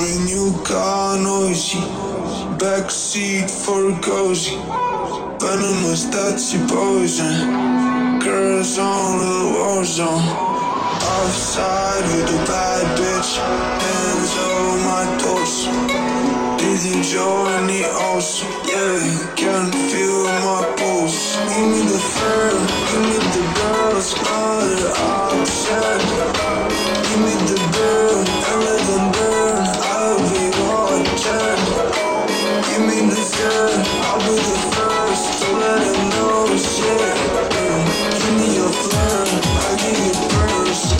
my new car noisy, backseat for a cozy, Panama statue posing, girls on the war zone, outside with a bad bitch, hands on my torso, didn't join the also, yeah, can feel my pulse, give me the firm, give me the girls, mother upset, give me the burn, and let them burn, I'll be watching, give me the third, I'll be the first, to let them know shit, give me your flirm, I'll give you first,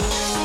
oh, sure.